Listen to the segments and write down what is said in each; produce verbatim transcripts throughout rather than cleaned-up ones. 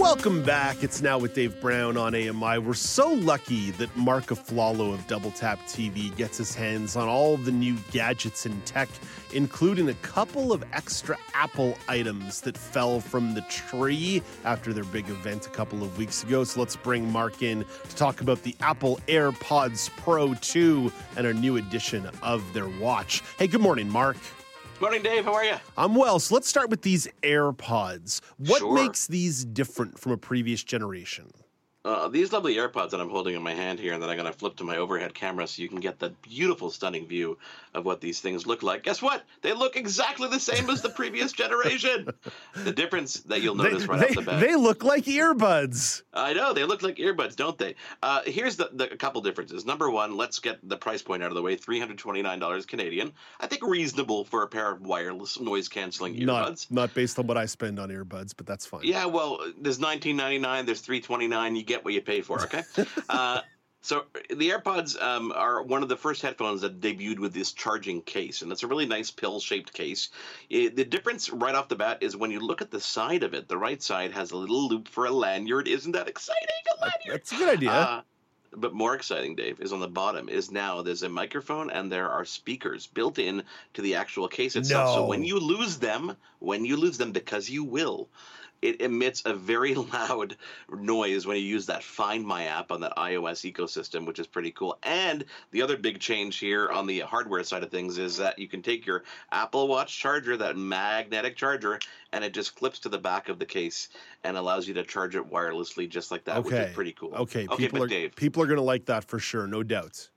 Welcome back. It's Now with Dave Brown on A M I. We're so lucky that Mark Aflalo of Double Tap T V gets his hands on all the new gadgets and tech, including a couple of extra Apple items that fell from the tree after their big event a couple of weeks ago. So let's bring Mark in to talk about the Apple AirPods Pro two and our new edition of their watch. Hey, good morning, Mark. Morning, Dave. How are you? I'm well. So let's start with these AirPods. What sure. makes these different from a previous generation? Uh, these lovely AirPods that I'm holding in my hand here, and then I'm going to flip to my overhead camera so you can get that beautiful, stunning view of what these things look like. Guess what? They look exactly the same as the previous generation. The difference that you'll notice they, right they, off the bat. They look like earbuds. I know. They look like earbuds, don't they? Uh, here's the, the a couple differences. Number one, let's get the price point out of the way, three hundred twenty-nine dollars Canadian. I think reasonable for a pair of wireless noise-canceling earbuds. Not, not based on what I spend on earbuds, but that's fine. Yeah, well, there's nineteen ninety-nine dollars, there's three twenty-nine dollars. You get what you pay for, okay? Uh, so the AirPods um, are one of the first headphones that debuted with this charging case, and it's a really nice pill-shaped case. It, the difference right off the bat is when you look at the side of it, the right side has a little loop for a lanyard. Isn't that exciting? A lanyard. That's a good idea. Uh, But more exciting, Dave, is on the bottom is now there's a microphone and there are speakers built in to the actual case itself. No. So when you lose them, when you lose them, because you will, it emits a very loud noise when you use that Find My app on that iOS ecosystem, which is pretty cool. And the other big change here on the hardware side of things is that you can take your Apple Watch charger, that magnetic charger, and it just clips to the back of the case and allows you to charge it wirelessly just like that, okay. which is pretty cool. Okay, okay people but are, Dave. People are going to like that for sure, no doubt.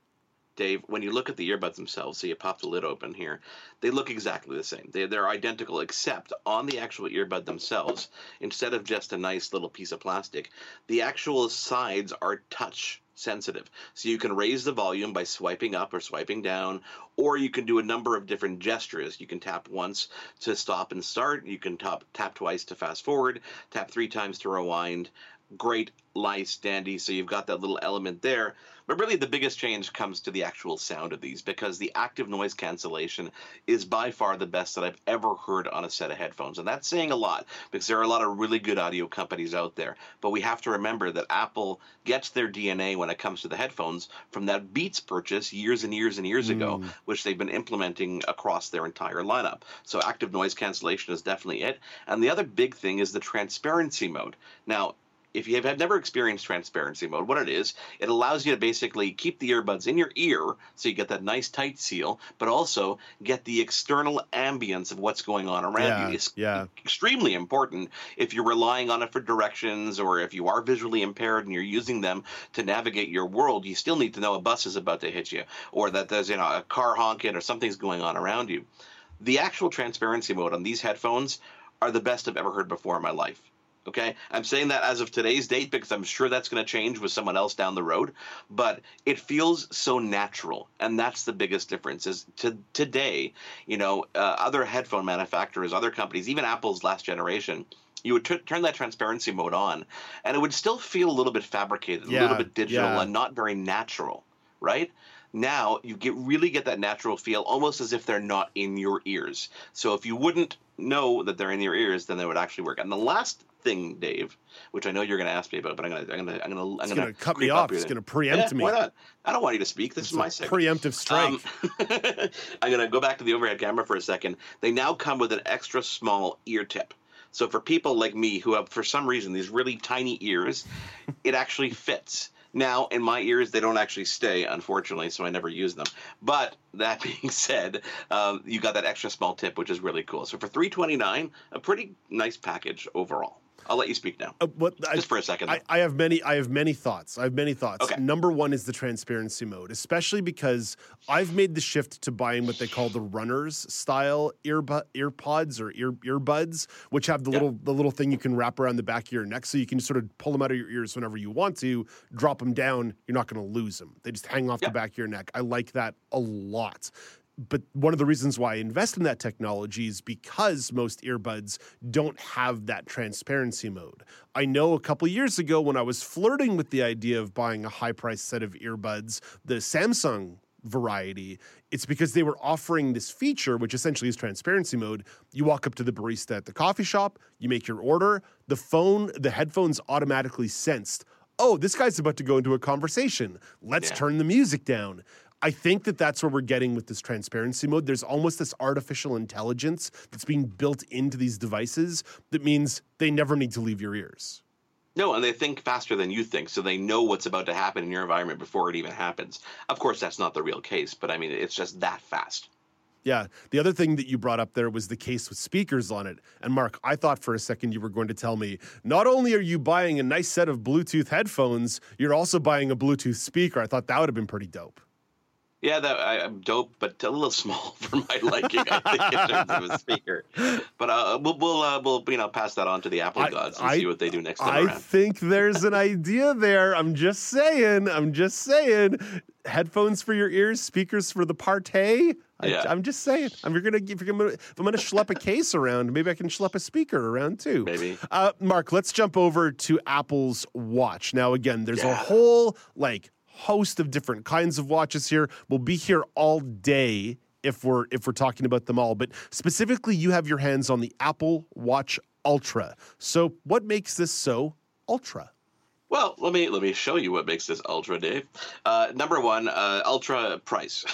Dave, when you look at the earbuds themselves, so you pop the lid open here, they look exactly the same. They, they're identical, except on the actual earbud themselves, instead of just a nice little piece of plastic, the actual sides are touch sensitive. So you can raise the volume by swiping up or swiping down, or you can do a number of different gestures. You can tap once to stop and start. You can tap, tap twice to fast forward, tap three times to rewind. Great, nice, dandy. So you've got that little element there. But really the biggest change comes to the actual sound of these, because the active noise cancellation is by far the best that I've ever heard on a set of headphones. And that's saying a lot, because there are a lot of really good audio companies out there. But we have to remember that Apple gets their D N A when it comes to the headphones from that Beats purchase years and years and years mm. ago, which they've been implementing across their entire lineup. So active noise cancellation is definitely it. And the other big thing is the transparency mode. Now, if you have never experienced transparency mode, what it is, it allows you to basically keep the earbuds in your ear so you get that nice tight seal, but also get the external ambience of what's going on around yeah, you. It's yeah. extremely important if you're relying on it for directions, or if you are visually impaired and you're using them to navigate your world, you still need to know a bus is about to hit you, or that there's, you know, a car honking or something's going on around you. The actual transparency mode on these headphones are the best I've ever heard before in my life. Okay, I'm saying that as of today's date, because I'm sure that's going to change with someone else down the road. But it feels so natural. And that's the biggest difference is to today, you know, uh, other headphone manufacturers, other companies, even Apple's last generation, you would t- turn that transparency mode on and it would still feel a little bit fabricated, yeah, a little bit digital yeah. and not very natural. Right? Now you get really get that natural feel almost as if they're not in your ears. So if you wouldn't know that they're in your ears, then they would actually work. And the last thing, Dave, which I know you're going to ask me about, but I'm going to, I'm going to, I'm going to, I'm going to cut me off. It's going to preempt yeah, me. Why not? I don't want you to speak. This it's is my segment. Preemptive strike. Um, I'm going to go back to the overhead camera for a second. They now come with an extra small ear tip. So for people like me who have, for some reason, these really tiny ears, it actually fits. Now, in my ears, they don't actually stay, unfortunately, so I never use them. But that being said, um, you got that extra small tip, which is really cool. So for three hundred twenty-nine dollars, a pretty nice package overall. I'll let you speak now. Uh, what, Just I, for a second. I, I have many. I have many thoughts. I have many thoughts. Okay. Number one is the transparency mode, especially because I've made the shift to buying what they call the runners style earbud earpods or ear earbuds, which have the yeah. little the little thing you can wrap around the back of your neck, so you can sort of pull them out of your ears whenever you want to. Drop them down. You're not going to lose them. They just hang off yeah. the back of your neck. I like that a lot. But one of the reasons why I invest in that technology is because most earbuds don't have that transparency mode. I know a couple years ago when I was flirting with the idea of buying a high-priced set of earbuds, the Samsung variety, it's because they were offering this feature, which essentially is transparency mode. You walk up to the barista at the coffee shop, you make your order, the phone, the headphones automatically sensed, oh, this guy's about to go into a conversation. Let's yeah. turn the music down. I think that that's where we're getting with this transparency mode. There's almost this artificial intelligence that's being built into these devices that means they never need to leave your ears. No, and they think faster than you think, so they know what's about to happen in your environment before it even happens. Of course, that's not the real case, but I mean, it's just that fast. Yeah. The other thing that you brought up there was the case with speakers on it. And Mark, I thought for a second you were going to tell me, not only are you buying a nice set of Bluetooth headphones, you're also buying a Bluetooth speaker. I thought that would have been pretty dope. Yeah, that, I, I'm dope, but a little small for my liking, I think, in terms of a speaker. But uh, we'll, we'll, uh, we'll, you know, pass that on to the Apple I, gods and I, see what they do next time I around. I think there's an idea there. I'm just saying. I'm just saying. Headphones for your ears, speakers for the partay. I, yeah. I'm just saying. I'm gonna if, you're gonna if I'm gonna schlep a case around, maybe I can schlep a speaker around too. Maybe. Uh, Mark, let's jump over to Apple's Watch. Now, again, there's yeah. a whole like. host of different kinds of watches here. We'll be here all day if we're if we're talking about them all. But specifically, you have your hands on the Apple Watch Ultra. So what makes this so ultra? Well, let me let me show you what makes this ultra, Dave. Uh, number one, uh, ultra price.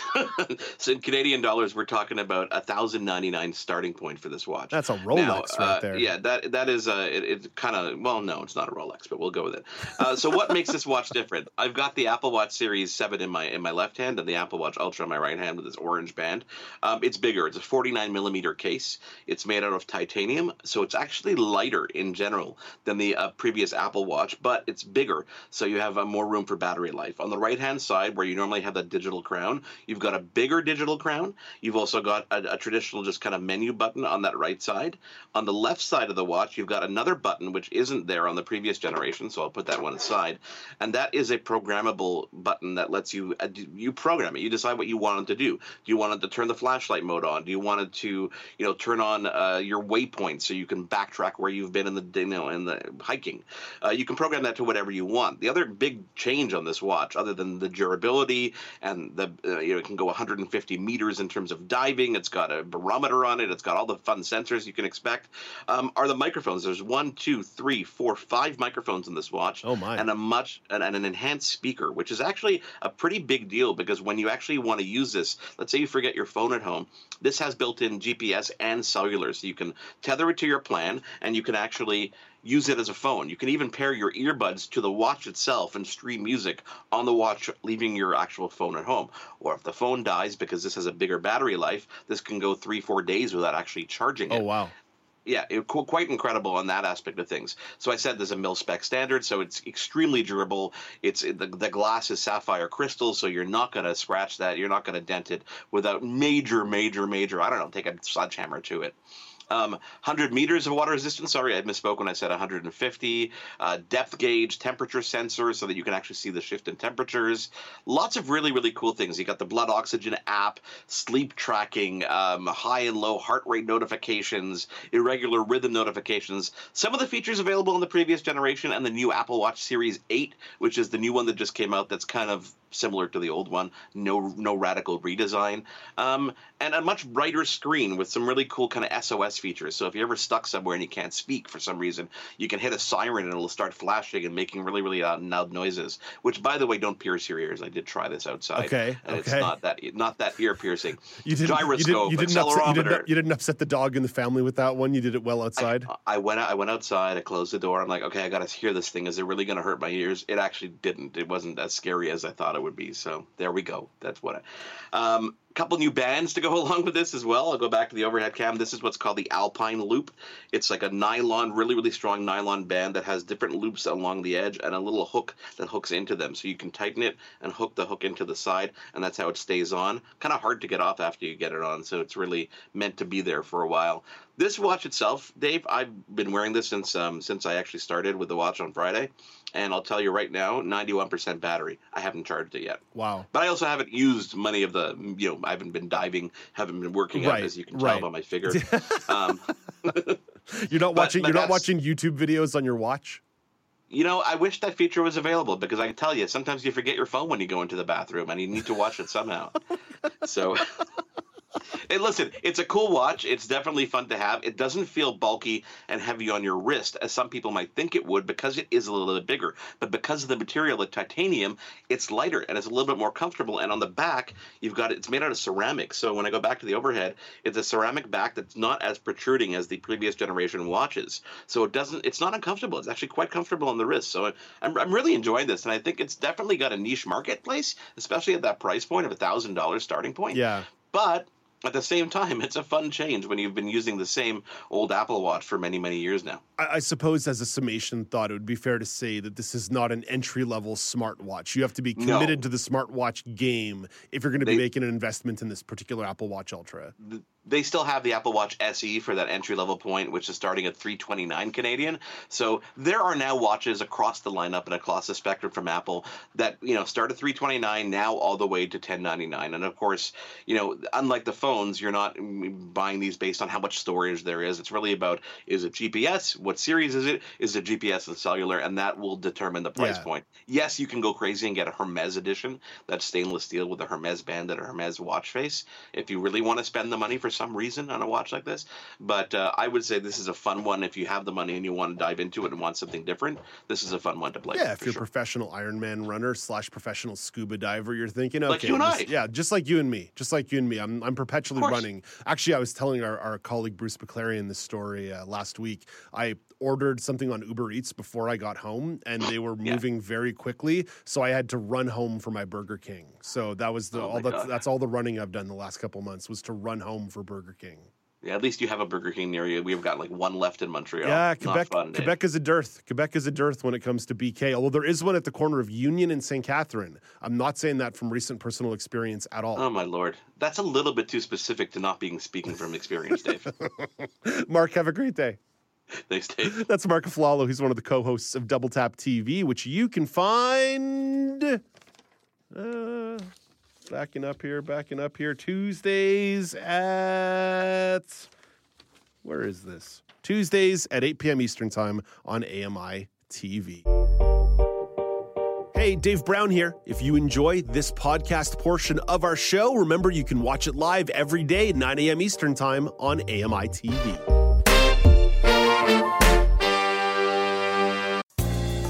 So in Canadian dollars, we're talking about a thousand ninety nine starting point for this watch. That's a Rolex now, uh, right there. Yeah, that that is uh, it. it kind of well, no, it's not a Rolex, but we'll go with it. Uh, so what makes this watch different? I've got the Apple Watch Series seven in my in my left hand and the Apple Watch Ultra in my right hand with this orange band. Um, it's bigger. It's a forty nine millimeter case. It's made out of titanium, so it's actually lighter in general than the uh, previous Apple Watch, but it's bigger, so you have uh, more room for battery life. On the right hand side, where you normally have that digital crown, you've got a bigger digital crown. You've also got a, a traditional just kind of menu button on that right side. On the left side of the watch, you've got another button which isn't there on the previous generation, so I'll put that one aside, and that is a programmable button that lets you uh, you program it. You decide what you want it to do. Do you want it to turn the flashlight mode on? Do you want it to, you know, turn on uh, your waypoint so you can backtrack where you've been in the, you know, in the hiking? Uh, you can program that to whatever you want. The other big change on this watch, other than the durability and the uh, you know, it can go one hundred fifty meters in terms of diving, it's got a barometer on it, it's got all the fun sensors you can expect, um, are the microphones. There's one, two, three, four, five microphones in this watch. Oh my! And a much and, and an enhanced speaker, which is actually a pretty big deal because when you actually want to use this, let's say you forget your phone at home, this has built-in G P S and cellular, so you can tether it to your plan and you can actually use it as a phone. You can even pair your earbuds to the watch itself and stream music on the watch, leaving your actual phone at home. Or if the phone dies, because this has a bigger battery life, this can go three, four days without actually charging it. Oh, wow. Yeah, it, quite incredible on that aspect of things. So I said there's a mil-spec standard, so it's extremely durable. It's the, the glass is sapphire crystal, so you're not going to scratch that. You're not going to dent it without major, major, major, I don't know, take a sledgehammer to it. Um, one hundred meters of water resistance. Sorry, I misspoke when I said one hundred fifty. Uh, depth gauge, temperature sensor, so that you can actually see the shift in temperatures. Lots of really, really cool things. You got the blood oxygen app, sleep tracking, um, high and low heart rate notifications, irregular rhythm notifications. Some of the features available in the previous generation and the new Apple Watch Series eight, which is the new one that just came out that's kind of similar to the old one, no no radical redesign, um, and a much brighter screen with some really cool kind of S O S features. So if you're ever stuck somewhere and you can't speak for some reason, you can hit a siren and it'll start flashing and making really, really loud, loud noises, which, by the way, don't pierce your ears. I did try this outside. Okay, and okay. It's not that not that ear piercing. You didn't, Gyroscope, you didn't, you didn't accelerometer. Upset, you, didn't, you didn't upset the dog and the family with that one? You did it well outside? I, I, went, I went outside, I closed the door, I'm like, okay, I got to hear this thing. Is it really going to hurt my ears? It actually didn't. It wasn't as scary as I thought it would be. So there we go. That's what I, um, couple new bands to go along with this as well. I'll go back to the overhead cam. This is what's called the Alpine Loop. It's like a nylon, really, really strong nylon band that has different loops along the edge and a little hook that hooks into them. So you can tighten it and hook the hook into the side, and that's how it stays on. Kind of hard to get off after you get it on, so it's really meant to be there for a while. This watch itself, Dave, I've been wearing this since um, since I actually started with the watch on Friday, and I'll tell you right now, ninety-one percent battery. I haven't charged it yet. Wow. But I also haven't used many of the, you know, I haven't been diving, haven't been working out, right, as you can tell right. by my figure. um, you're not watching. But, but you're not watching YouTube videos on your watch? You know, I wish that feature was available, because I can tell you, sometimes you forget your phone when you go into the bathroom, and you need to watch it somehow. So... And listen, it's a cool watch. It's definitely fun to have. It doesn't feel bulky and heavy on your wrist, as some people might think it would, because it is a little bit bigger. But because of the material, the titanium, it's lighter and it's a little bit more comfortable. And on the back, you've got it's made out of ceramic. So when I go back to the overhead, it's a ceramic back that's not as protruding as the previous generation watches. So it doesn't. It's not uncomfortable. It's actually quite comfortable on the wrist. So I'm, I'm really enjoying this, and I think it's definitely got a niche marketplace, especially at that price point of a thousand dollars starting point. Yeah, but at the same time, it's a fun change when you've been using the same old Apple Watch for many, many years now. I, I suppose as a summation thought, it would be fair to say that this is not an entry-level smartwatch. You have to be committed no. to the smartwatch game if you're going to be they, making an investment in this particular Apple Watch Ultra. Th- they still have the Apple Watch S E for that entry-level point, which is starting at three twenty-nine Canadian. So there are now watches across the lineup and across the spectrum from Apple that, you know, start at three twenty-nine now all the way to ten ninety-nine. And of course, you know, unlike the phone, you're not buying these based on how much storage there is. It's really about, is it G P S? What series is it? Is it G P S and cellular? And that will determine the price yeah. point. Yes, you can go crazy and get a Hermes edition, that's stainless steel with a Hermes band and a Hermes watch face, if you really want to spend the money for some reason on a watch like this. But uh, I would say this is a fun one if you have the money and you want to dive into it and want something different. This is a fun one to play. Yeah, if you're sure. a professional Ironman runner slash professional scuba diver, you're thinking, okay, like you and I. Just, yeah, just like you and me, just like you and me. I'm, I'm perpetual. Running. Actually, I was telling our, our colleague Bruce Baclarian this story uh, last week. I ordered something on Uber Eats before I got home, and they were moving yeah. very quickly, so I had to run home for my Burger King. So that was the oh all that's, that's all the running I've done the last couple months was to run home for Burger King. Yeah, at least you have a Burger King near you. We've got like one left in Montreal. Yeah, Quebec, fun, Quebec is a dearth. Quebec is a dearth when it comes to B K. Although there is one at the corner of Union and Saint Catherine. I'm not saying that from recent personal experience at all. Oh, my Lord. That's a little bit too specific to not being speaking from experience, Dave. Mark, have a great day. Thanks, Dave. That's Mark Aflalo. He's one of the co-hosts of Double Tap T V, which you can find... Uh... Backing up here, backing up here. Tuesdays at... Where is this? Tuesdays at eight p.m. Eastern Time on A M I T V. Hey, Dave Brown here. If you enjoy this podcast portion of our show, remember you can watch it live every day at nine a.m. Eastern Time on A M I T V.